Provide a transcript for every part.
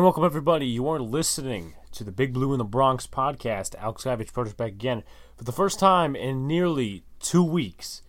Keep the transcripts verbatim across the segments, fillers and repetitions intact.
And welcome, everybody. You are listening to the Big Blue in the Bronx podcast. Alex Savage brought us back again for the first time in nearly two weeks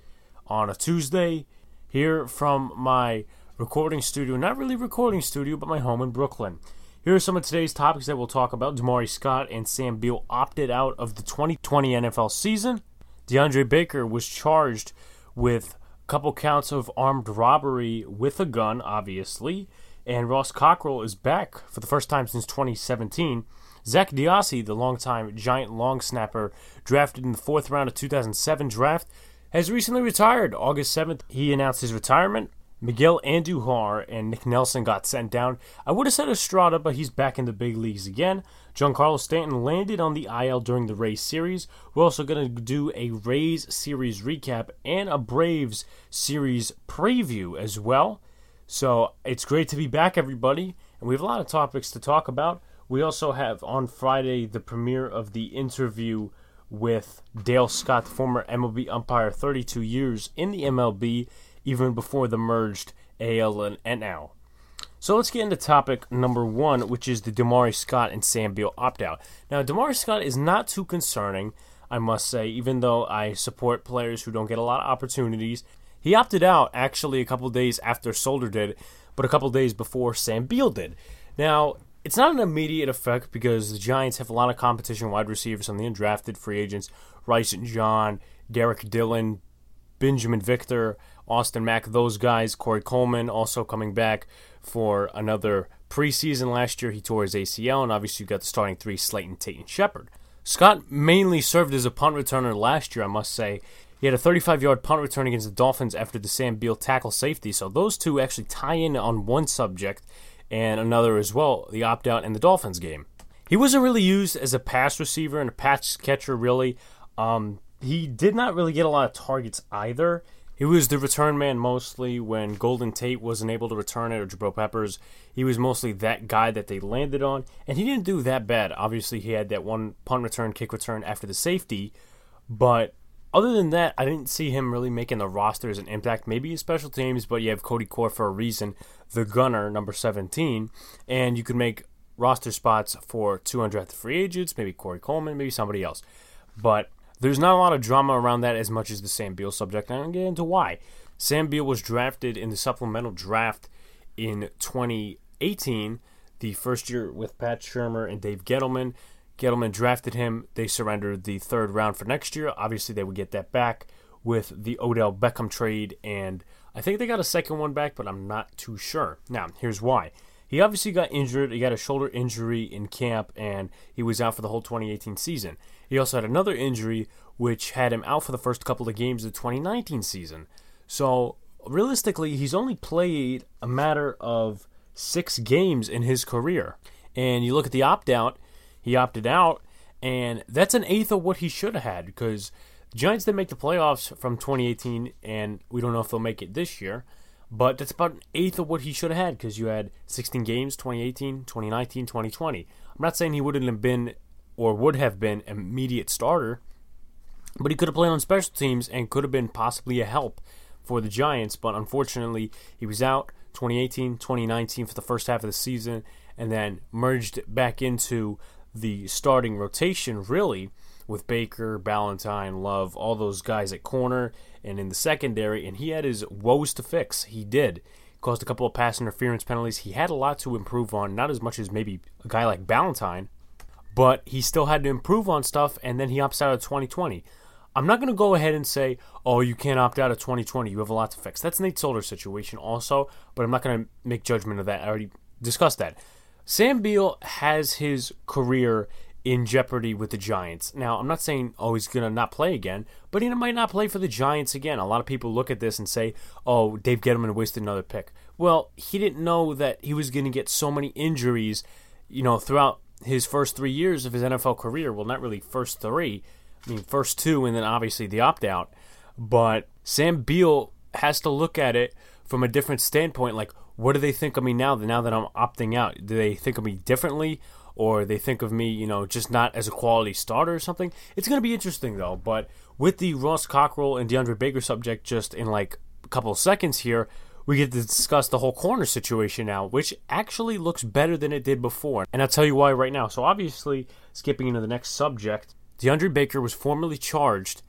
on a Tuesday here from my recording studio. Not really recording studio, but my home in Brooklyn. Here are some of today's topics that we'll talk about. Damari Scott and Sam Beal opted out of the twenty twenty N F L season. DeAndre Baker was charged with a couple counts of armed robbery with a gun, obviously. And Ross Cockrell is back for the first time since twenty seventeen. Zak DeOssie, the longtime giant long snapper, drafted in the fourth round of two thousand seven draft, has recently retired. August seventh, he announced his retirement. Miguel Andujar and Nick Nelson got sent down. I would have said Estrada, but he's back in the big leagues again. Giancarlo Stanton landed on the I L during the Rays series. We're also going to do a Rays series recap and a Braves series preview as well. So it's great to be back, everybody, and we have a lot of topics to talk about. We also have on Friday the premiere of the interview with Dale Scott, the former M L B umpire, thirty-two years in the M L B, even before the merged A L and N L. So let's get into topic number one, which is the Damari Scott and Sam Beal opt-out. Now, Damari Scott is not too concerning, I must say, even though I support players who don't get a lot of opportunities. He opted out, actually, a couple days after Solder did, but a couple days before Sam Beal did. Now, it's not an immediate effect because the Giants have a lot of competition wide receivers on the undrafted free agents. Rice and John, Derek Dillon, Benjamin Victor, Austin Mack, those guys. Corey Coleman also coming back for another preseason. Last year, he tore his A C L, and obviously you got the starting three, Slayton, Tate, and Shepard. Scott mainly served as a punt returner last year, I must say. He had a thirty-five-yard punt return against the Dolphins after the Sam Beal tackle safety. So those two actually tie in on one subject and another as well, the opt-out and the Dolphins game. He wasn't really used as a pass receiver and a pass catcher, really. Um, he did not really get a lot of targets either. He was the return man mostly when Golden Tate wasn't able to return it or Jabrill Peppers. He was mostly that guy that they landed on. And he didn't do that bad. Obviously, he had that one punt return, kick return after the safety, but other than that, I didn't see him really making the roster as an impact. Maybe in special teams, but you have Cody Core for a reason, the gunner, number seventeen. And you could make roster spots for two undrafted free agents, maybe Corey Coleman, maybe somebody else. But there's not a lot of drama around that as much as the Sam Beal subject, and I'm going to get into why. Sam Beal was drafted in the supplemental draft in twenty eighteen, the first year with Pat Shurmur and Dave Gettleman. Gettleman drafted him. They surrendered the third round for next year. Obviously, they would get that back with the Odell Beckham trade, and I think they got a second one back, but I'm not too sure. Now, here's why. He obviously got injured. He got a shoulder injury in camp, and he was out for the whole twenty eighteen season. He also had another injury, which had him out for the first couple of games of the twenty nineteen season. So, realistically, he's only played a matter of six games in his career. And you look at the opt-out, he opted out, and that's an eighth of what he should have had because the Giants didn't make the playoffs from twenty eighteen, and we don't know if they'll make it this year, but that's about an eighth of what he should have had because you had sixteen games, twenty eighteen, twenty nineteen, twenty twenty. I'm not saying he wouldn't have been or would have been an immediate starter, but he could have played on special teams and could have been possibly a help for the Giants, but unfortunately he was out twenty eighteen, twenty nineteen for the first half of the season, and then merged back into the starting rotation, really, with Baker, Ballantyne, Love, all those guys at corner and in the secondary, and he had his woes to fix. He did. Caused a couple of pass interference penalties. He had a lot to improve on, not as much as maybe a guy like Ballantyne, but he still had to improve on stuff, and then he opts out of twenty twenty. I'm not going to go ahead and say, oh, you can't opt out of twenty twenty. You have a lot to fix. That's Nate Solder's situation also, but I'm not going to make judgment of that. I already discussed that. Sam Beal has his career in jeopardy with the Giants. Now, I'm not saying, oh, he's going to not play again, but he might not play for the Giants again. A lot of people look at this and say, oh, Dave Gettleman wasted another pick. Well, he didn't know that he was going to get so many injuries, you know, throughout his first three years of his N F L career. Well, not really first three. I mean, first two and then obviously the opt-out. But Sam Beal has to look at it from a different standpoint, like, what do they think of me now, now that I'm opting out? Do they think of me differently, or they think of me, you know, just not as a quality starter or something? It's going to be interesting, though. But with the Ross Cockrell and DeAndre Baker subject just in, like, a couple of seconds here, we get to discuss the whole corner situation now, which actually looks better than it did before. And I'll tell you why right now. So obviously, skipping into the next subject, DeAndre Baker was formally charged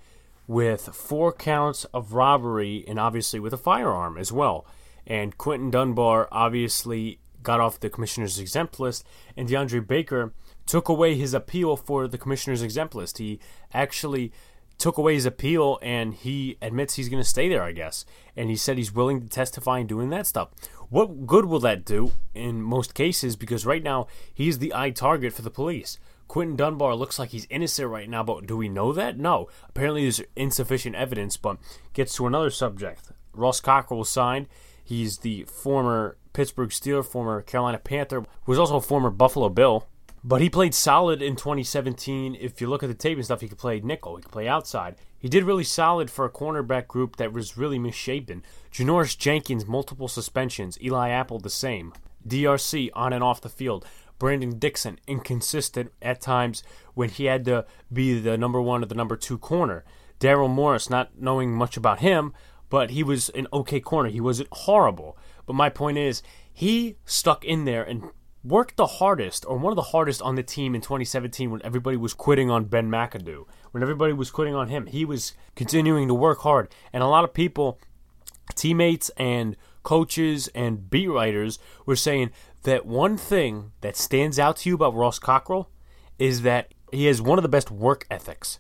with four counts of robbery and obviously with a firearm as well. And Quentin Dunbar obviously got off the commissioner's exempt list, and DeAndre Baker took away his appeal for the commissioner's exempt list. He actually took away his appeal, and he admits he's going to stay there, I guess. And he said he's willing to testify and doing that stuff. What good will that do in most cases? Because right now, he's the eye target for the police. Quentin Dunbar looks like he's innocent right now, but do we know that? No. Apparently, there's insufficient evidence, but gets to another subject. Ross Cockrell was signed. He's the former Pittsburgh Steeler, former Carolina Panther, was also a former Buffalo Bill. But he played solid in twenty seventeen. If you look at the tape and stuff, he could play nickel. He could play outside. He did really solid for a cornerback group that was really misshapen. Janoris Jenkins, multiple suspensions. Eli Apple, the same. D R C, on and off the field. Brandon Dixon, inconsistent at times when he had to be the number one or the number two corner. Daryl Morris, not knowing much about him, but he was an okay corner. He wasn't horrible. But my point is, he stuck in there and worked the hardest, or one of the hardest on the team in twenty seventeen when everybody was quitting on Ben McAdoo. When everybody was quitting on him, he was continuing to work hard. And a lot of people, teammates and coaches and beat writers, were saying that one thing that stands out to you about Ross Cockrell is that he has one of the best work ethics.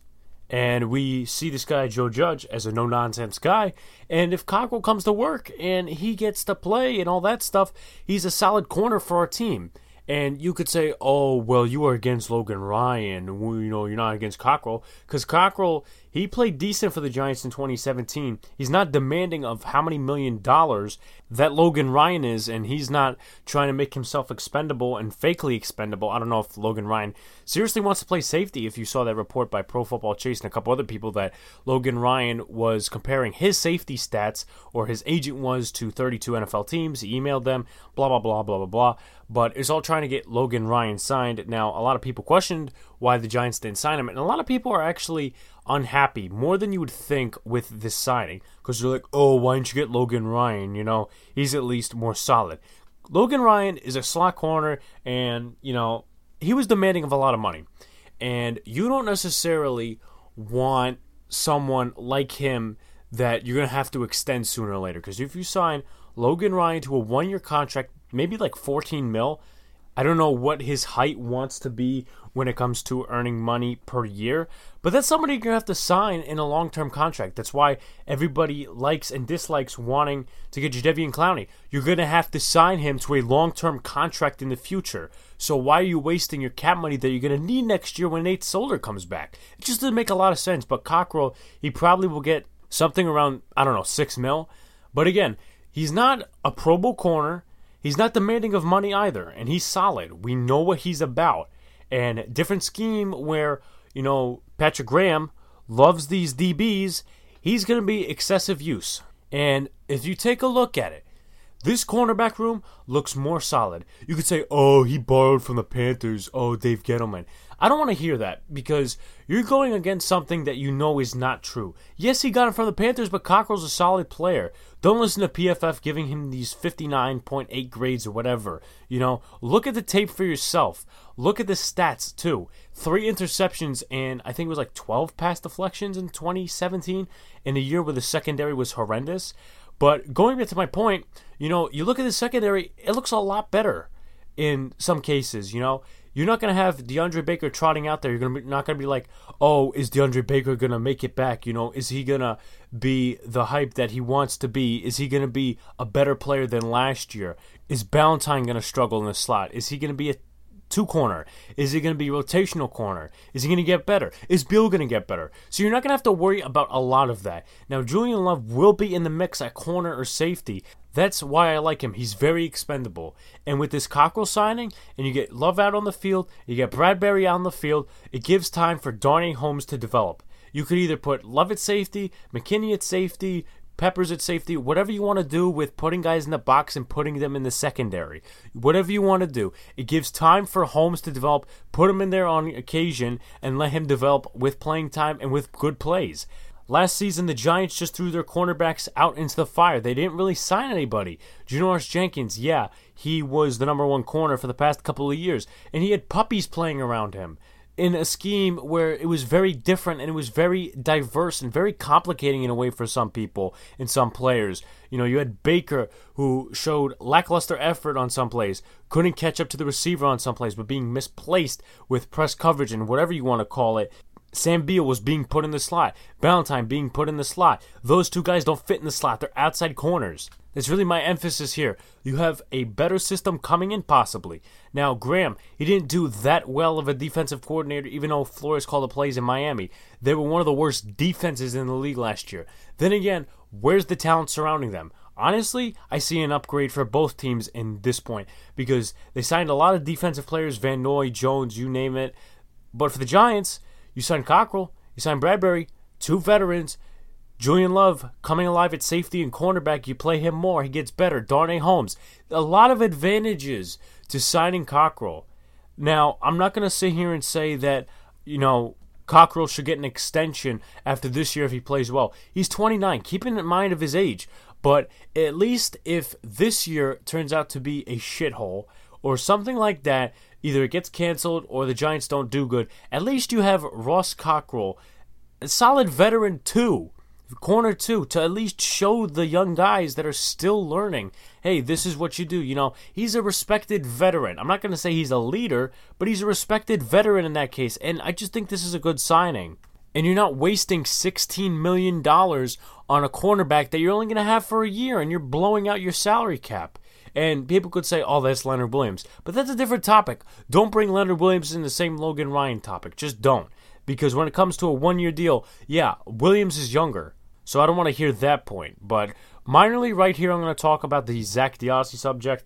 And we see this guy, Joe Judge, as a no-nonsense guy. And if Cockrell comes to work and he gets to play and all that stuff, he's a solid corner for our team. And you could say, oh, well, you are against Logan Ryan. You know, you're not against Cockrell. Because Cockrell, he played decent for the Giants in twenty seventeen. He's not demanding of how many million dollars that Logan Ryan is. And he's not trying to make himself expendable and fakely expendable. I don't know if Logan Ryan seriously wants to play safety. If you saw that report by Pro Football Chase and a couple other people that Logan Ryan was comparing his safety stats, or his agent was, to thirty-two N F L teams. He emailed them, blah, blah, blah, blah, blah, blah. But it's all trying to get Logan Ryan signed. Now, a lot of people questioned why the Giants didn't sign him. And a lot of people are actually unhappy, more than you would think, with this signing. Because they're like, oh, why didn't you get Logan Ryan? You know, he's at least more solid. Logan Ryan is a slot corner, and, you know, he was demanding of a lot of money. And you don't necessarily want someone like him that you're going to have to extend sooner or later. Because if you sign Logan Ryan to a one-year contract, maybe like fourteen mil. I don't know what his height wants to be when it comes to earning money per year, but that's somebody you're going to have to sign in a long-term contract. That's why everybody likes and dislikes wanting to get Jadeveon Clowney. You're going to have to sign him to a long-term contract in the future. So why are you wasting your cap money that you're going to need next year when Nate Solder comes back? It just doesn't make a lot of sense, but Cockrell, he probably will get something around, I don't know, six mil. But again, he's not a Pro Bowl corner. He's not demanding of money either, and he's solid. We know what he's about. And different scheme where, you know, Patrick Graham loves these D Bs, he's going to be excessive use. And if you take a look at it, this cornerback room looks more solid. You could say, oh, he borrowed from the Panthers. Oh, Dave Gettleman. I don't want to hear that because you're going against something that you know is not true. Yes, he got it from the Panthers, but Cockrell's a solid player. Don't listen to P F F giving him these fifty-nine point eight grades or whatever. You know, look at the tape for yourself. Look at the stats, too. Three interceptions and I think it was like twelve pass deflections in twenty seventeen in a year where the secondary was horrendous. But going back to my point, you know, you look at the secondary, it looks a lot better in some cases, you know. You're not going to have DeAndre Baker trotting out there. You're gonna be, not going to be like, oh, is DeAndre Baker going to make it back? You know, is he going to be the hype that he wants to be? Is he going to be a better player than last year? Is Ballantyne going to struggle in the slot? Is he going to be a two-corner? Is he going to be rotational corner? Is he going to get better? Is Beal going to get better? So you're not going to have to worry about a lot of that. Now, Julian Love will be in the mix at corner or safety. That's why I like him. He's very expendable. And with this Cockrell signing, and you get Love out on the field, you get Bradbury out on the field, it gives time for Darnay Holmes to develop. You could either put Love at safety, McKinney at safety, Peppers at safety, whatever you want to do with putting guys in the box and putting them in the secondary. Whatever you want to do. It gives time for Holmes to develop, put him in there on occasion, and let him develop with playing time and with good plays. Last season, the Giants just threw their cornerbacks out into the fire. They didn't really sign anybody. Janoris Jenkins, yeah, he was the number one corner for the past couple of years, and he had puppies playing around him in a scheme where it was very different and it was very diverse and very complicating in a way for some people and some players. You know, you had Baker, who showed lackluster effort on some plays, couldn't catch up to the receiver on some plays, but being misplaced with press coverage and whatever you want to call it. Sam Beal was being put in the slot. Ballantyne being put in the slot. Those two guys don't fit in the slot. They're outside corners. That's really my emphasis here. You have a better system coming in, possibly. Now, Graham, he didn't do that well of a defensive coordinator, even though Flores called the plays in Miami. They were one of the worst defenses in the league last year. Then again, where's the talent surrounding them? Honestly, I see an upgrade for both teams in this point because they signed a lot of defensive players, Van Noy, Jones, you name it. But for the Giants, you signed Cockrell, you signed Bradbury, two veterans, Julian Love coming alive at safety and cornerback. You play him more, he gets better. Darnay Holmes. A lot of advantages to signing Cockrell. Now, I'm not going to sit here and say that, you know, Cockrell should get an extension after this year if he plays well. He's twenty-nine, keeping in mind of his age. But at least if this year turns out to be a shithole or something like that, either it gets canceled or the Giants don't do good, at least you have Ross Cockrell, a solid veteran too, corner two, to at least show the young guys that are still learning, hey, this is what you do. You know, he's a respected veteran. I'm not going to say he's a leader, but he's a respected veteran in that case, and I just think this is a good signing. And you're not wasting sixteen million dollars on a cornerback that you're only going to have for a year, and you're blowing out your salary cap. And people could say, oh, that's Leonard Williams. But that's a different topic. Don't bring Leonard Williams in the same Logan Ryan topic. Just don't. Because when it comes to a one-year deal, yeah, Williams is younger. So I don't want to hear that point. But minorly right here, I'm going to talk about the Zak DeOssie subject.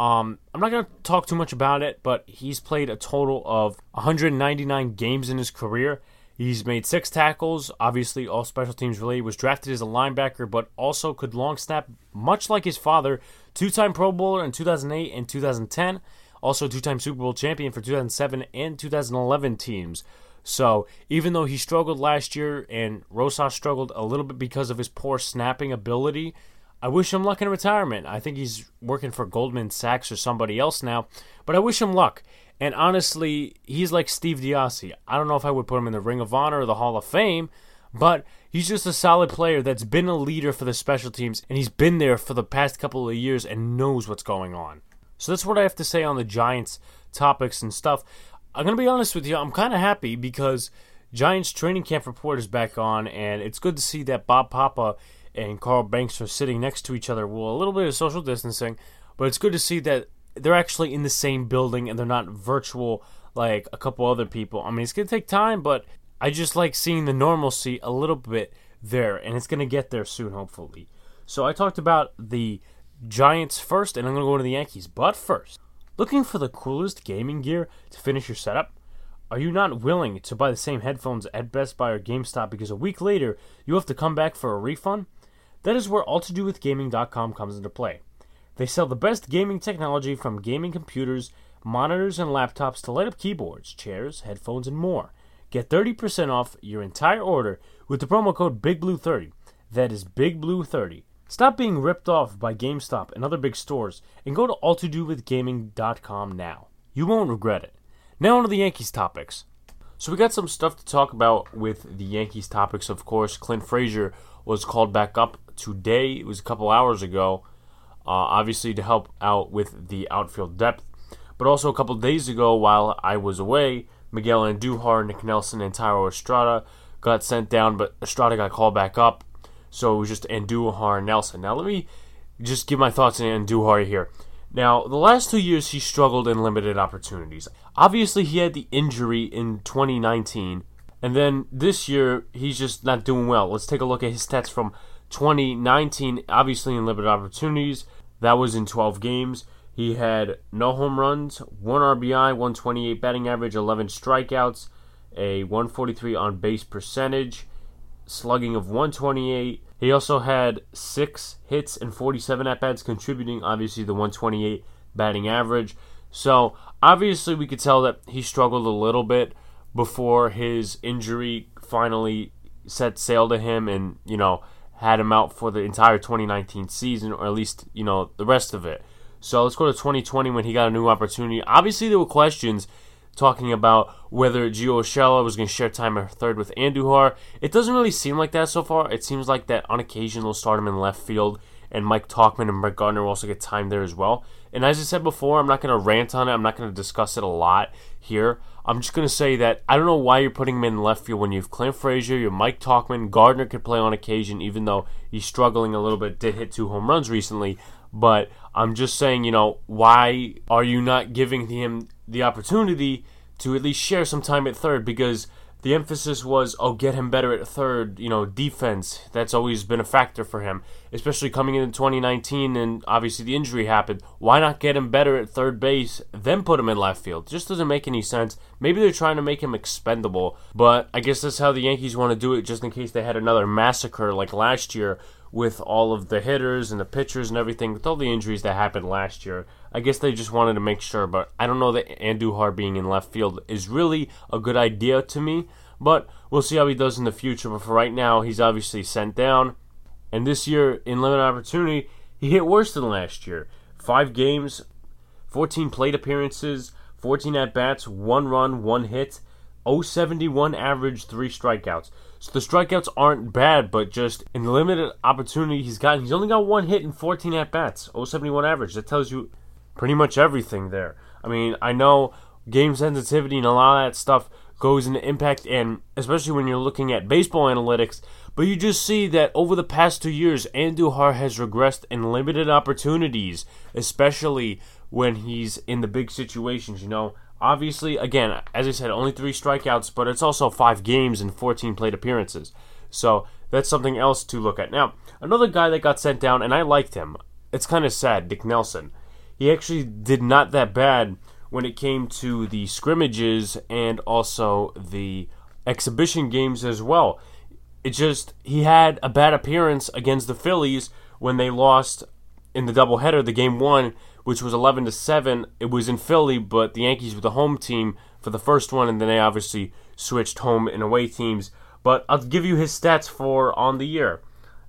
Um, I'm not going to talk too much about it, but he's played a total of one hundred ninety-nine games in his career. He's made six tackles, obviously all special teams related, was drafted as a linebacker, but also could long snap, much like his father, two-time Pro Bowler in two thousand eight and two thousand ten, also two-time Super Bowl champion for two thousand seven and two thousand eleven teams. So even though he struggled last year and Rosas struggled a little bit because of his poor snapping ability, I wish him luck in retirement. I think he's working for Goldman Sachs or somebody else now, but I wish him luck. And honestly, he's like Steve DiCicco. I don't know if I would put him in the Ring of Honor or the Hall of Fame, but he's just a solid player that's been a leader for the special teams, and he's been there for the past couple of years and knows what's going on. So that's what I have to say on the Giants topics and stuff. I'm going to be honest with you, I'm kind of happy because Giants training camp report is back on, and it's good to see that Bob Papa and Carl Banks are sitting next to each other. Well, a little bit of social distancing, but it's good to see that they're actually in the same building and they're not virtual like a couple other people. I mean, it's going to take time, but I just like seeing the normalcy a little bit there, and it's going to get there soon, hopefully. So I talked about the Giants first, and I'm going to go to the Yankees. But first, looking for the coolest gaming gear to finish your setup? Are you not willing to buy the same headphones at Best Buy or GameStop because a week later you have to come back for a refund? That is where all to do with gaming dot com comes into play. They sell the best gaming technology from gaming computers, monitors, and laptops to light up keyboards, chairs, headphones, and more. Get thirty percent off your entire order with the promo code Big Blue thirty. That is Big Blue thirty. Stop being ripped off by GameStop and other big stores and go to all to do with gaming dot com now. You won't regret it. Now on to the Yankees topics. So we got some stuff to talk about with the Yankees topics, of course. Clint Frazier was called back up today. It was a couple hours ago. Uh, obviously to help out with the outfield depth. But also a couple days ago, while I was away, Miguel Andujar, Nick Nelson, and Tyro Estrada got sent down, but Estrada got called back up. So it was just Andujar and Nelson. Now let me just give my thoughts on Andujar here. Now, the last two years he struggled in limited opportunities. Obviously he had the injury in twenty nineteen, and then this year he's just not doing well. Let's take a look at his stats from twenty nineteen, obviously in limited opportunities. That was in twelve games. He had no home runs, one R B I, one twenty-eight batting average, eleven strikeouts, a one forty-three on base percentage, slugging of one twenty-eight. He also had six hits and forty-seven at-bats, contributing obviously the one twenty-eight batting average. So obviously we could tell that he struggled a little bit before his injury finally set sail to him and, you know, had him out for the entire twenty nineteen season, or at least, you know, the rest of it. So let's go to twenty twenty when he got a new opportunity. Obviously, there were questions talking about whether Gio Urshela was going to share time at third with Andujar. It doesn't really seem like that so far. It seems like that on occasion they'll start him in left field, and Mike Tauchman and Brett Gardner will also get time there as well. And as I said before, I'm not going to rant on it. I'm not going to discuss it a lot here. I'm just going to say that I don't know why you're putting him in left field when you have Clint Frazier, you have Mike Tauchman. Gardner could play on occasion, even though he's struggling a little bit, did hit two home runs recently. But I'm just saying, you know, why are you not giving him the opportunity to at least share some time at third? Because the emphasis was, oh, get him better at third, you know, defense. That's always been a factor for him, especially coming into twenty nineteen, and obviously the injury happened. Why not get him better at third base, then put him in left field? It just doesn't make any sense. Maybe they're trying to make him expendable, but I guess that's how the Yankees want to do it, just in case they had another massacre like last year with all of the hitters and the pitchers and everything, with all the injuries that happened last year. I guess they just wanted to make sure, but I don't know that Andujar being in left field is really a good idea to me, but we'll see how he does in the future. But for right now, he's obviously sent down, and this year, in limited opportunity, he hit worse than last year. Five games, fourteen plate appearances, fourteen at-bats, one run, one hit, oh seventy-one average, three strikeouts. So the strikeouts aren't bad, but just in the limited opportunity he's gotten, he's only got one hit in fourteen at-bats, oh seventy-one average. That tells you pretty much everything there. I mean, I know game sensitivity and a lot of that stuff goes into impact, and especially when you're looking at baseball analytics, but you just see that over the past two years, Andujar has regressed in limited opportunities, especially when he's in the big situations, you know. Obviously, again, as I said, only three strikeouts, but it's also five games and fourteen plate appearances. So that's something else to look at. Now, another guy that got sent down, and I liked him. It's kind of sad, Nick Nelson. He actually did not that bad when it came to the scrimmages and also the exhibition games as well. It just, he had a bad appearance against the Phillies when they lost in the doubleheader, the game one, which was eleven to seven. It was in Philly, but the Yankees were the home team for the first one, and then they obviously switched home and away teams. But I'll give you his stats for on the year.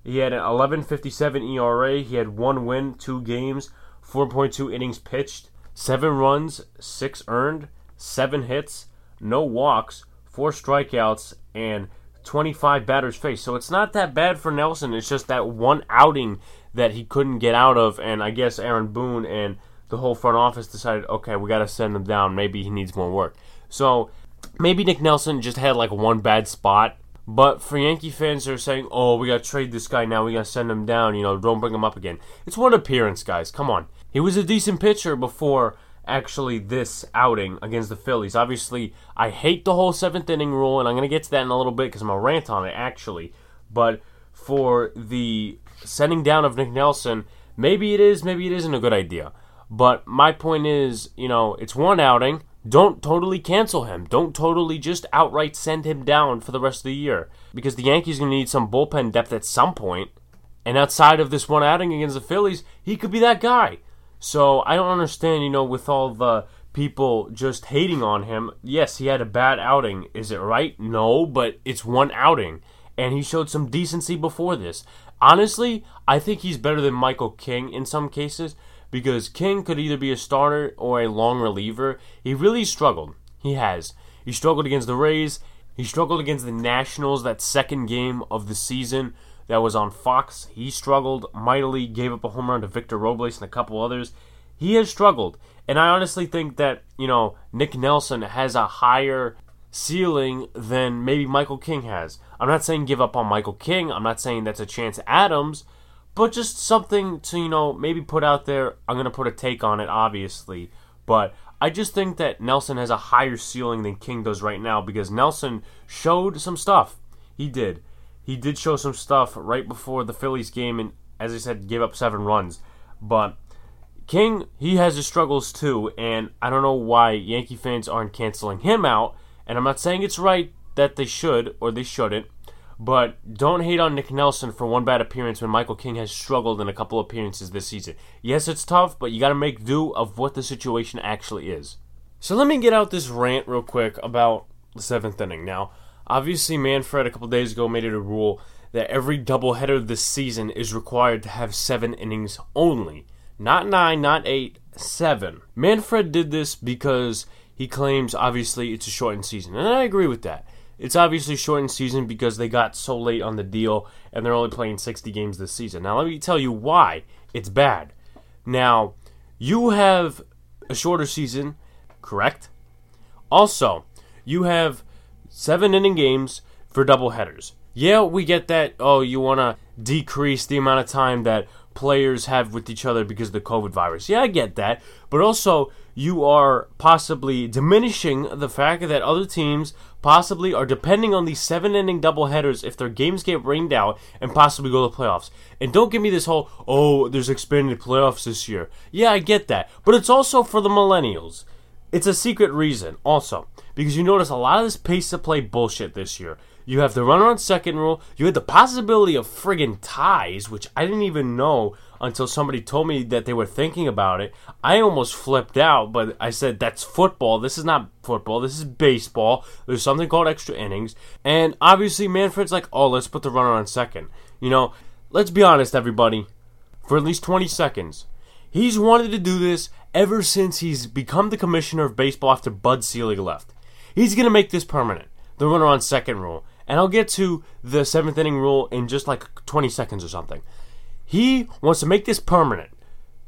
He had an eleven fifty-seven E R A. He had one win, two games, four point two innings pitched, seven runs, six earned, seven hits, no walks, four strikeouts, and twenty-five batters faced. So it's not that bad for Nelson. It's just that one outing that he couldn't get out of, and I guess Aaron Boone and the whole front office decided, okay, we got to send him down. Maybe he needs more work. So maybe Nick Nelson just had like one bad spot, but for Yankee fans, they're saying, oh, we got to trade this guy now. We got to send him down. You know, don't bring him up again. It's one appearance, guys. Come on. He was a decent pitcher before actually this outing against the Phillies. Obviously, I hate the whole seventh inning rule, and I'm going to get to that in a little bit because I'm going to rant on it, actually. But for the sending down of Nick Nelson, maybe it is, maybe it isn't a good idea. But my point is, you know, it's one outing. Don't totally cancel him. Don't totally just outright send him down for the rest of the year, because the Yankees are going to need some bullpen depth at some point. And outside of this one outing against the Phillies, he could be that guy. So I don't understand, you know, with all the people just hating on him. Yes, he had a bad outing. Is it right? No, but it's one outing. And he showed some decency before this. Honestly, I think he's better than Michael King in some cases, because King could either be a starter or a long reliever. He really struggled. He has. He struggled against the Rays. He struggled against the Nationals, that second game of the season that was on Fox. He struggled mightily, gave up a home run to Victor Robles and a couple others. He has struggled. And I honestly think that, you know, Nick Nelson has a higher ceiling than maybe Michael King has. I'm not saying give up on Michael King. I'm not saying that's a Chance Adams, but just something to, you know, maybe put out there. I'm going to put a take on it, obviously, but I just think that Nelson has a higher ceiling than King does right now, because Nelson showed some stuff. He did. He did show some stuff right before the Phillies game, and as I said, gave up seven runs, but King, he has his struggles too, and I don't know why Yankee fans aren't canceling him out. And I'm not saying it's right that they should or they shouldn't, but don't hate on Nick Nelson for one bad appearance when Michael King has struggled in a couple appearances this season. Yes, it's tough, but you got to make do of what the situation actually is. So let me get out this rant real quick about the seventh inning. Now, Obviously, Manfred a couple days ago made it a rule that every doubleheader this season is required to have seven innings only. Not nine, not eight, seven. Manfred did this because he claims, obviously, it's a shortened season. And I agree with that. It's obviously shortened season because they got so late on the deal and they're only playing sixty games this season. Now, let me tell you why it's bad. Now, you have a shorter season, correct? Also, you have seven inning games for doubleheaders. Yeah, we get that. Oh, you want to decrease the amount of time that players have with each other because of the COVID virus. Yeah, I get that. But also, you are possibly diminishing the fact that other teams possibly are depending on these seven-inning doubleheaders if their games get rained out and possibly go to the playoffs. And don't give me this whole, oh, there's expanded playoffs this year. Yeah, I get that. But it's also for the millennials. It's a secret reason also because you notice a lot of this pace-to-play bullshit this year. You have the runner on second rule. You had the possibility of friggin' ties, which I didn't even know until somebody told me that they were thinking about it. I almost flipped out, but I said, that's football. This is not football. This is baseball. There's something called extra innings. And obviously, Manfred's like, oh, let's put the runner on second. You know, let's be honest, everybody, for at least twenty seconds. He's wanted to do this ever since he's become the commissioner of baseball after Bud Selig left. He's going to make this permanent, the runner on second rule. And I'll get to the seventh inning rule in just like twenty seconds or something. He wants to make this permanent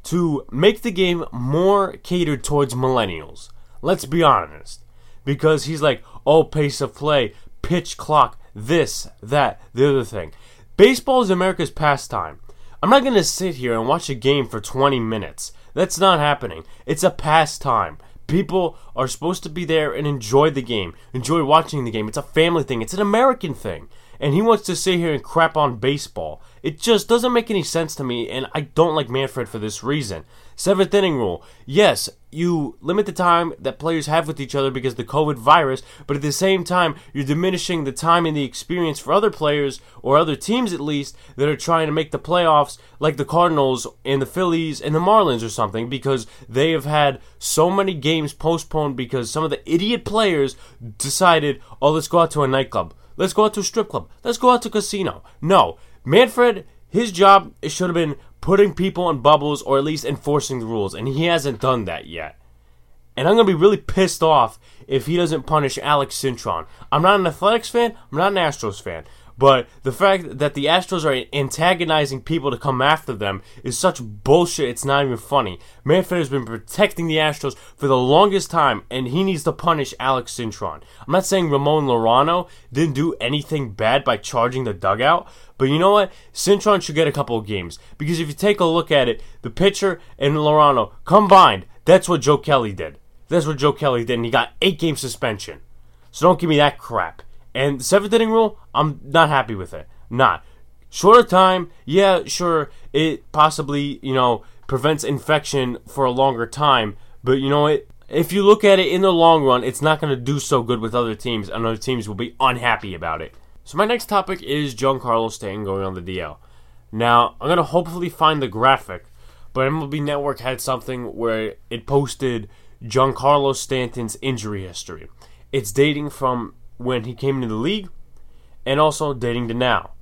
to make the game more catered towards millennials. Let's be honest. Because he's like, oh, pace of play, pitch clock, this, that, the other thing. Baseball is America's pastime. I'm not going to sit here and watch a game for twenty minutes. That's not happening. It's a pastime. People are supposed to be there and enjoy the game, enjoy watching the game. It's a family thing. It's an American thing. And he wants to sit here and crap on baseball. It just doesn't make any sense to me, and I don't like Manfred for this reason. Seventh inning rule. Yes, you limit the time that players have with each other because of the COVID virus, but at the same time, you're diminishing the time and the experience for other players, or other teams at least, that are trying to make the playoffs, like the Cardinals and the Phillies and the Marlins or something, because they have had so many games postponed because some of the idiot players decided, oh, let's go out to a nightclub. Let's go out to a strip club. Let's go out to a casino. No. Manfred, his job should have been putting people in bubbles or at least enforcing the rules, and he hasn't done that yet. And I'm going to be really pissed off if he doesn't punish Alex Cintron. I'm not an Athletics fan. I'm not an Astros fan. But the fact that the Astros are antagonizing people to come after them is such bullshit, it's not even funny. Manfred has been protecting the Astros for the longest time, and he needs to punish Alex Cintron. I'm not saying Ramon Laureano didn't do anything bad by charging the dugout, but you know what? Cintron should get a couple of games, because if you take a look at it, the pitcher and Laureano combined, that's what Joe Kelly did. That's what Joe Kelly did, and he got eight game suspension. So don't give me that crap. And the seventh inning rule, I'm not happy with it. Not. Shorter time, yeah, sure, it possibly, you know, prevents infection for a longer time. But, you know, it, if you look at it in the long run, it's not going to do so good with other teams, and other teams will be unhappy about it. So my next topic is Giancarlo Stanton going on the D L. Now, I'm going to hopefully find the graphic, but M L B Network had something where it posted Giancarlo Stanton's injury history. It's dating from when he came into the league, and also dating to now.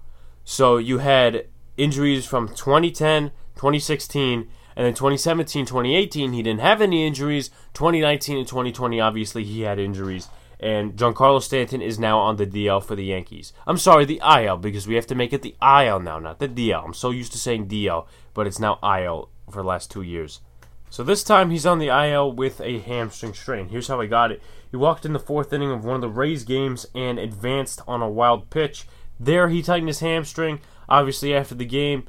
So you had injuries from twenty ten, twenty sixteen, and then twenty seventeen, twenty eighteen, he didn't have any injuries. twenty nineteen and twenty twenty, obviously, he had injuries. And Giancarlo Stanton is now on the D L for the Yankees. I'm sorry, the I L, because we have to make it the I L now, not the D L. I'm so used to saying D L, but it's now I L for the last two years. So this time he's on the I L with a hamstring strain. Here's how I got it. He walked in the fourth inning of one of the Rays games and advanced on a wild pitch. There he tightened his hamstring. Obviously after the game,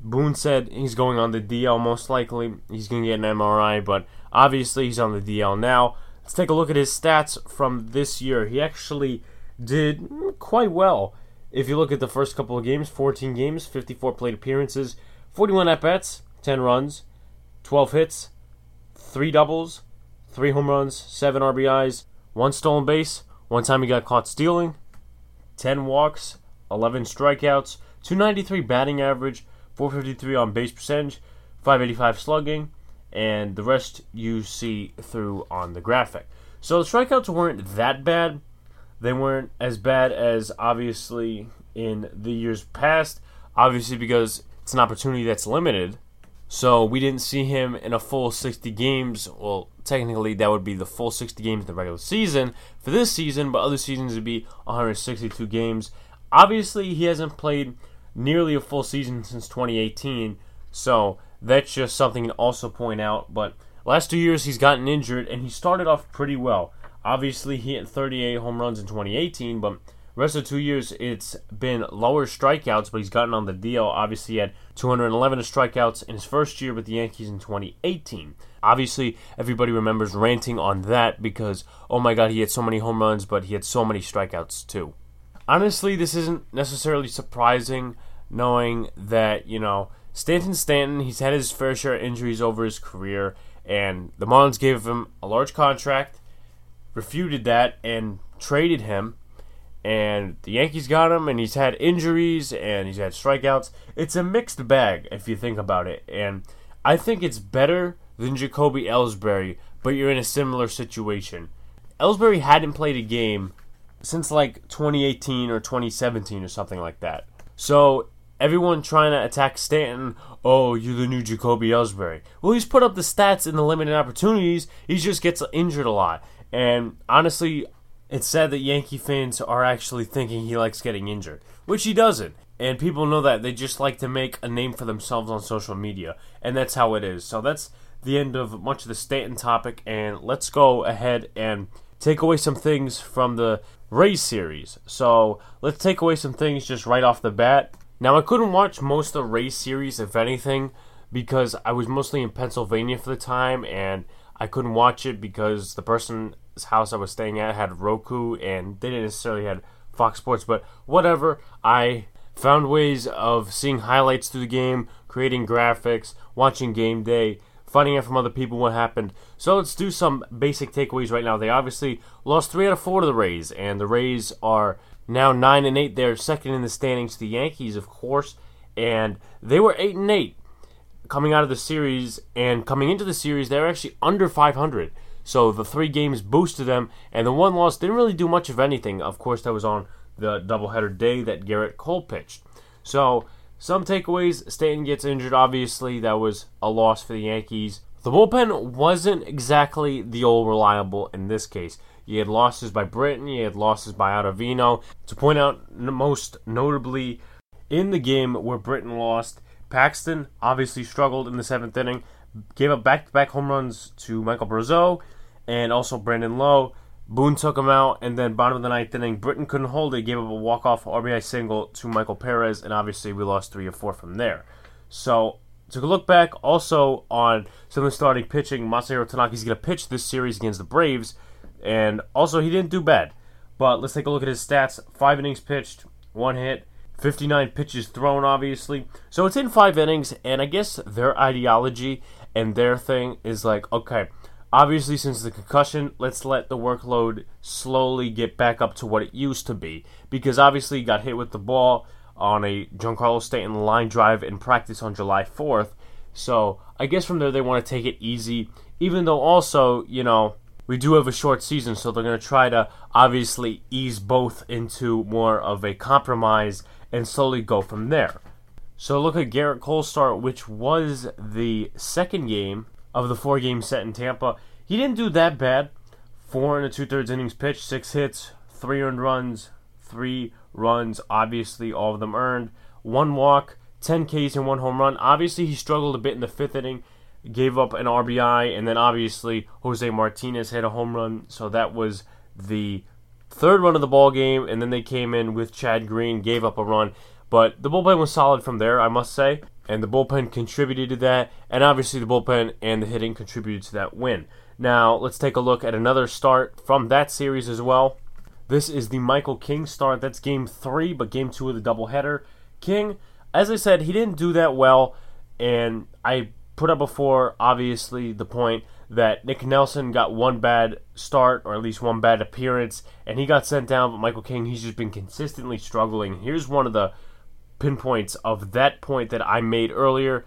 Boone said he's going on the D L most likely. He's going to get an M R I, but obviously he's on the D L now. Let's take a look at his stats from this year. He actually did quite well. If you look at the first couple of games, fourteen games, fifty-four plate appearances, forty-one at-bats, ten runs. twelve hits, three doubles, three home runs, seven R B Is, one stolen base, one time he got caught stealing, ten walks, eleven strikeouts, two ninety-three batting average, four fifty-three on base percentage, five eighty-five slugging, and the rest you see through on the graphic. So the strikeouts weren't that bad. They weren't as bad as, obviously, in the years past, obviously because it's an opportunity that's limited. So we didn't see him in a full sixty games. Well, technically that would be the full sixty games in the regular season for this season, but other seasons would be one hundred sixty-two games. Obviously, he hasn't played nearly a full season since twenty eighteen, so that's just something to also point out. But last two years he's gotten injured, and he started off pretty well. Obviously, he hit thirty-eight home runs in twenty eighteen, but rest of two years, it's been lower strikeouts, but he's gotten on the D L. Obviously, he had two hundred eleven strikeouts in his first year with the Yankees in twenty eighteen. Obviously, everybody remembers ranting on that because, oh my God, he had so many home runs, but he had so many strikeouts too. Honestly, this isn't necessarily surprising knowing that, you know, Stanton Stanton, he's had his fair share of injuries over his career, and the Marlins gave him a large contract, refuted that, and traded him. And the Yankees got him, and he's had injuries, and he's had strikeouts. It's a mixed bag, if you think about it. And I think it's better than Jacoby Ellsbury, but you're in a similar situation. Ellsbury hadn't played a game since, like, twenty eighteen or twenty seventeen or something like that. So everyone trying to attack Stanton, oh, you're the new Jacoby Ellsbury. Well, he's put up the stats in the limited opportunities. He just gets injured a lot. And honestly, it's sad that Yankee fans are actually thinking he likes getting injured, which he doesn't. And people know that. They just like to make a name for themselves on social media, and that's how it is. So that's the end of much of the Stanton topic, and let's go ahead and take away some things from the Rays series. So let's take away some things just right off the bat. Now, I couldn't watch most of the Rays series, if anything, because I was mostly in Pennsylvania for the time, and I couldn't watch it because the person house I was staying at had Roku, and they didn't necessarily had Fox Sports, but whatever. I found ways of seeing highlights through the game, creating graphics, watching game day, finding out from other people what happened. So let's do some basic takeaways right now. They obviously lost three out of four to the Rays, and the Rays are now nine and eight. They're second in the standings to the Yankees, of course, and they were eight and eight coming out of the series, and coming into the series, they're actually under five hundred. So the three games boosted them, and the one loss didn't really do much of anything. Of course, that was on the doubleheader day that Garrett Cole pitched. So some takeaways, Stanton gets injured, obviously. That was a loss for the Yankees. The bullpen wasn't exactly the old reliable in this case. You had losses by Britton, you had losses by Ottavino. To point out, most notably in the game where Britton lost, Paxton obviously struggled in the seventh inning, gave up back-to-back home runs to Michael Brazeau, and also Brandon Lowe. Boone took him out, and then bottom of the ninth inning, Britton couldn't hold it, gave up a walk-off R B I single to Michael Perez, and obviously we lost three or four from there. So, took a look back also on some of the starting pitching. Masahiro Tanaki's going to pitch this series against the Braves, and also he didn't do bad. But let's take a look at his stats. Five innings pitched, one hit, fifty-nine pitches thrown, obviously. So it's in five innings, and I guess their ideology and their thing is like, okay, obviously since the concussion, let's let the workload slowly get back up to what it used to be. Because obviously he got hit with the ball on a Giancarlo Stanton line drive in practice on July fourth. So I guess from there they want to take it easy. Even though also, you know, we do have a short season, so they're going to try to obviously ease both into more of a compromise and slowly go from there. So look at Garrett Cole's start, which was the second game of the four-game set in Tampa. He didn't do that bad. Four and a two-thirds innings pitched, six hits, three earned runs, three runs, obviously all of them earned, one walk, ten Ks and one home run. Obviously he struggled a bit in the fifth inning, gave up an R B I, and then obviously Jose Martinez hit a home run, so that was the third run of the ball game, and then they came in with Chad Green, gave up a run. But the bullpen was solid from there, I must say, and the bullpen contributed to that, and obviously the bullpen and the hitting contributed to that win. Now, let's take a look at another start from that series as well. This is the Michael King start. That's game three, but game two of the doubleheader. King, as I said, he didn't do that well, and I put up before, obviously, the point that Nick Nelson got one bad start, or at least one bad appearance, and he got sent down, but Michael King, he's just been consistently struggling. Here's one of the pinpoints of that point that I made earlier.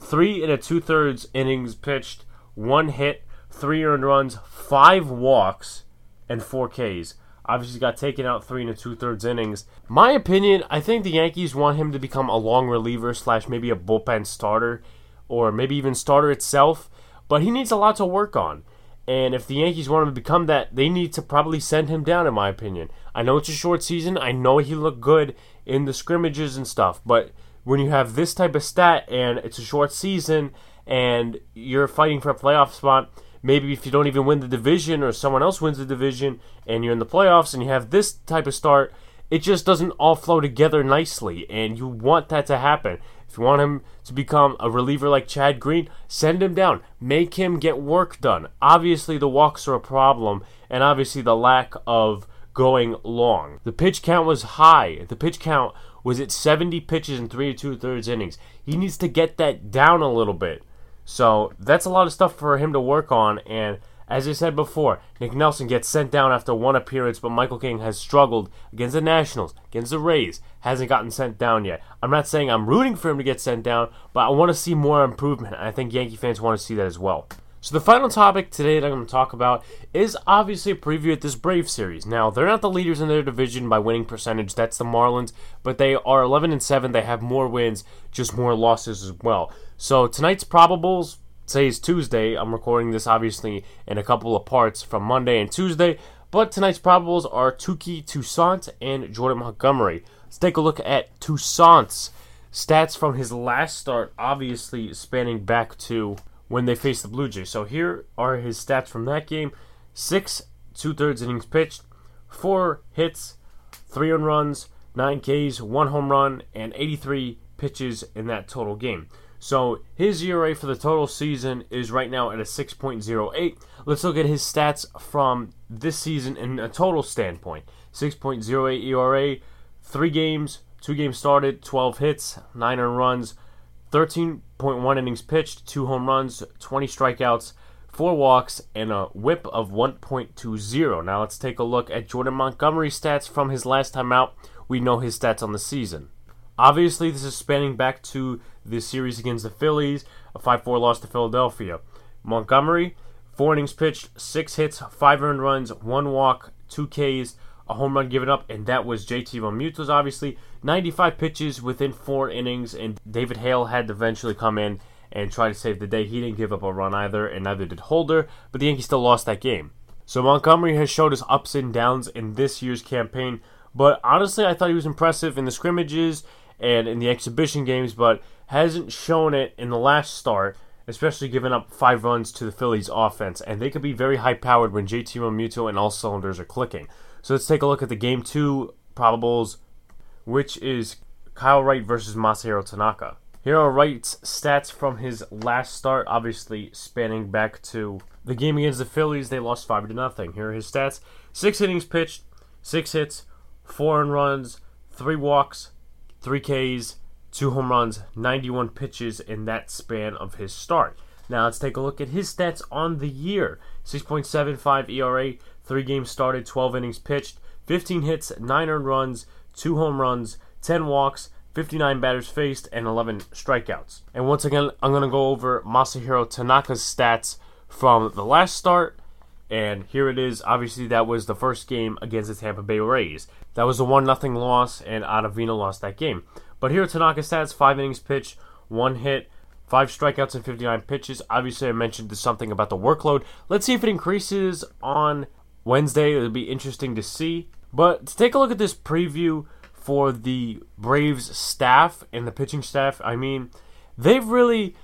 Three and a two-thirds innings pitched, one hit, three earned runs, five walks, and four Ks. Obviously got taken out three and a two-thirds innings. My opinion, I think the Yankees want him to become a long reliever slash maybe a bullpen starter or maybe even starter itself, but he needs a lot to work on. And if the Yankees want him to become that, they need to probably send him down, in my opinion. I know it's a short season. I know he looked good in the scrimmages and stuff, but when you have this type of stat and it's a short season and you're fighting for a playoff spot, maybe if you don't even win the division or someone else wins the division and you're in the playoffs and you have this type of start, it just doesn't all flow together nicely, and you want that to happen. If you want him to become a reliever like Chad Green, send him down. Make him get work done. Obviously, the walks are a problem, and obviously the lack of going long. The pitch count was high. The pitch count was at seventy pitches in three and two-thirds innings. He needs to get that down a little bit. So that's a lot of stuff for him to work on, and as I said before, Nick Nelson gets sent down after one appearance, but Michael King has struggled against the Nationals, against the Rays, hasn't gotten sent down yet. I'm not saying I'm rooting for him to get sent down, but I want to see more improvement. I think Yankee fans want to see that as well. So the final topic today that I'm going to talk about is obviously a preview at this Braves series. Now, they're not the leaders in their division by winning percentage. That's the Marlins, but they are eleven and seven. They have more wins, just more losses as well. So tonight's probables, today's Tuesday. I'm recording this obviously in a couple of parts from Monday and Tuesday, but tonight's probables are Tuki Toussaint and Jordan Montgomery. Let's take a look at Toussaint's stats from his last start, obviously spanning back to when they faced the Blue Jays. So here are his stats from that game. Six two-thirds innings pitched, four hits, three earned runs, nine Ks, one home run, and eighty-three pitches in that total game. So his E R A for the total season is right now at a six point oh eight. Let's look at his stats from this season in a total standpoint. six point oh eight E R A, three games, two games started, twelve hits, nine earned runs, thirteen point one innings pitched, two home runs, twenty strikeouts, four walks, and a whip of one point two oh. Now let's take a look at Jordan Montgomery's stats from his last time out. We know his stats on the season. Obviously, this is spanning back to this series against the Phillies, a five four loss to Philadelphia. Montgomery, four innings pitched, six hits, five earned runs, one walk, two Ks, a home run given up, and that was J T Realmuto's, obviously. ninety-five pitches within four innings, and David Hale had to eventually come in and try to save the day. He didn't give up a run either, and neither did Holder, but the Yankees still lost that game. So Montgomery has showed his ups and downs in this year's campaign, but honestly, I thought he was impressive in the scrimmages and in the exhibition games, but hasn't shown it in the last start, especially giving up five runs to the Phillies offense, and they could be very high-powered when J T Realmuto and all cylinders are clicking. So let's take a look at the Game two probables, which is Kyle Wright versus Masahiro Tanaka. Here are Wright's stats from his last start, obviously spanning back to the game against the Phillies. They lost five to nothing. Here are his stats. six innings pitched, six hits, four earned runs, three walks, three Ks, two home runs, ninety-one pitches in that span of his start. Now let's take a look at his stats on the year. six point seven five E R A, three games started, twelve innings pitched, fifteen hits, nine earned runs, two home runs, ten walks, fifty-nine batters faced, and eleven strikeouts. And once again, I'm going to go over Masahiro Tanaka's stats from the last start. And here it is. Obviously, that was the first game against the Tampa Bay Rays. That was a one nothing loss, and Ottavino lost that game. But here are Tanaka's stats. five innings pitched, one hit, five strikeouts, and fifty-nine pitches. Obviously, I mentioned something about the workload. Let's see if it increases on Wednesday. It'll be interesting to see. But to take a look at this preview for the Braves staff and the pitching staff, I mean, they've really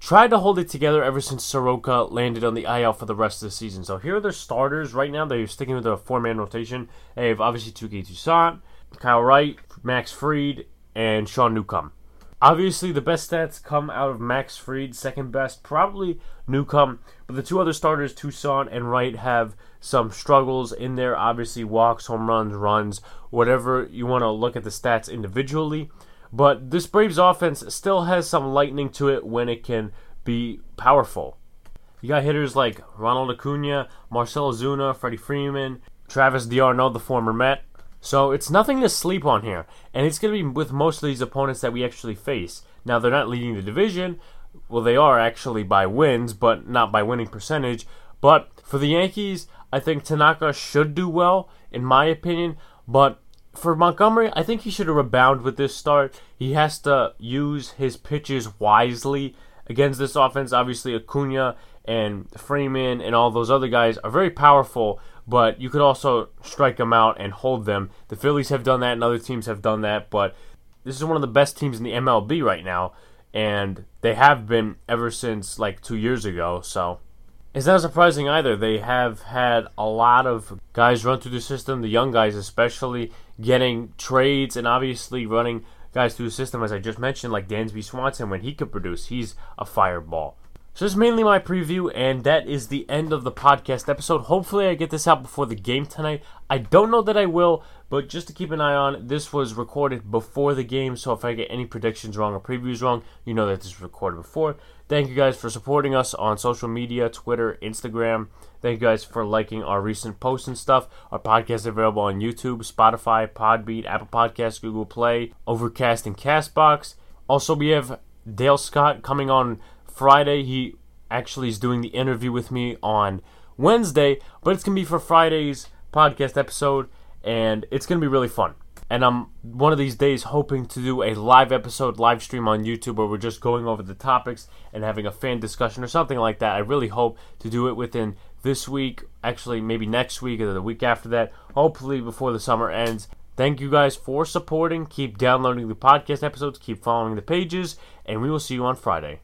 tried to hold it together ever since Soroka landed on the I L for the rest of the season. So here are their starters right now. They're sticking with a four-man rotation. They have obviously Tuki Toussaint, Kyle Wright, Max Fried, and Sean Newcomb. Obviously, the best stats come out of Max Fried, second best, probably Newcomb. But the two other starters, Toussaint and Wright, have some struggles in there. Obviously, walks, home runs, runs, whatever you want to look at the stats individually. But this Braves offense still has some lightning to it when it can be powerful. You got hitters like Ronald Acuna, Marcell Ozuna, Freddie Freeman, Travis d'Arnaud, the former Met. So it's nothing to sleep on here. And it's going to be with most of these opponents that we actually face. Now, they're not leading the division. Well, they are actually by wins, but not by winning percentage. But for the Yankees, I think Tanaka should do well, in my opinion. But for Montgomery, I think he should rebound with this start. He has to use his pitches wisely against this offense. Obviously, Acuna and Freeman and all those other guys are very powerful, but you could also strike them out and hold them. The Phillies have done that, and other teams have done that, but this is one of the best teams in the M L B right now, and they have been ever since, like, two years ago, so it's not surprising either. They have had a lot of guys run through the system, the young guys especially, getting trades and obviously running guys through the system, as I just mentioned, like Dansby Swanson. When he could produce, he's a fireball. So this is mainly my preview, and that is the end of the podcast episode. Hopefully I get this out before the game tonight. I don't know that I will, but just to keep an eye on, this was recorded before the game, so if I get any predictions wrong or previews wrong, you know that this was recorded before. Thank you guys for supporting us on social media, Twitter, Instagram. Thank you guys for liking our recent posts and stuff. Our podcast is available on YouTube, Spotify, Podbean, Apple Podcasts, Google Play, Overcast, and CastBox. Also, we have Dale Scott coming on Friday. He actually is doing the interview with me on Wednesday, but it's going to be for Friday's podcast episode, and it's going to be really fun. And I'm one of these days hoping to do a live episode, live stream on YouTube, where we're just going over the topics and having a fan discussion or something like that. I really hope to do it within this week, actually maybe next week or the week after that, hopefully before the summer ends. Thank you guys for supporting. Keep downloading the podcast episodes. Keep following the pages, and we will see you on Friday.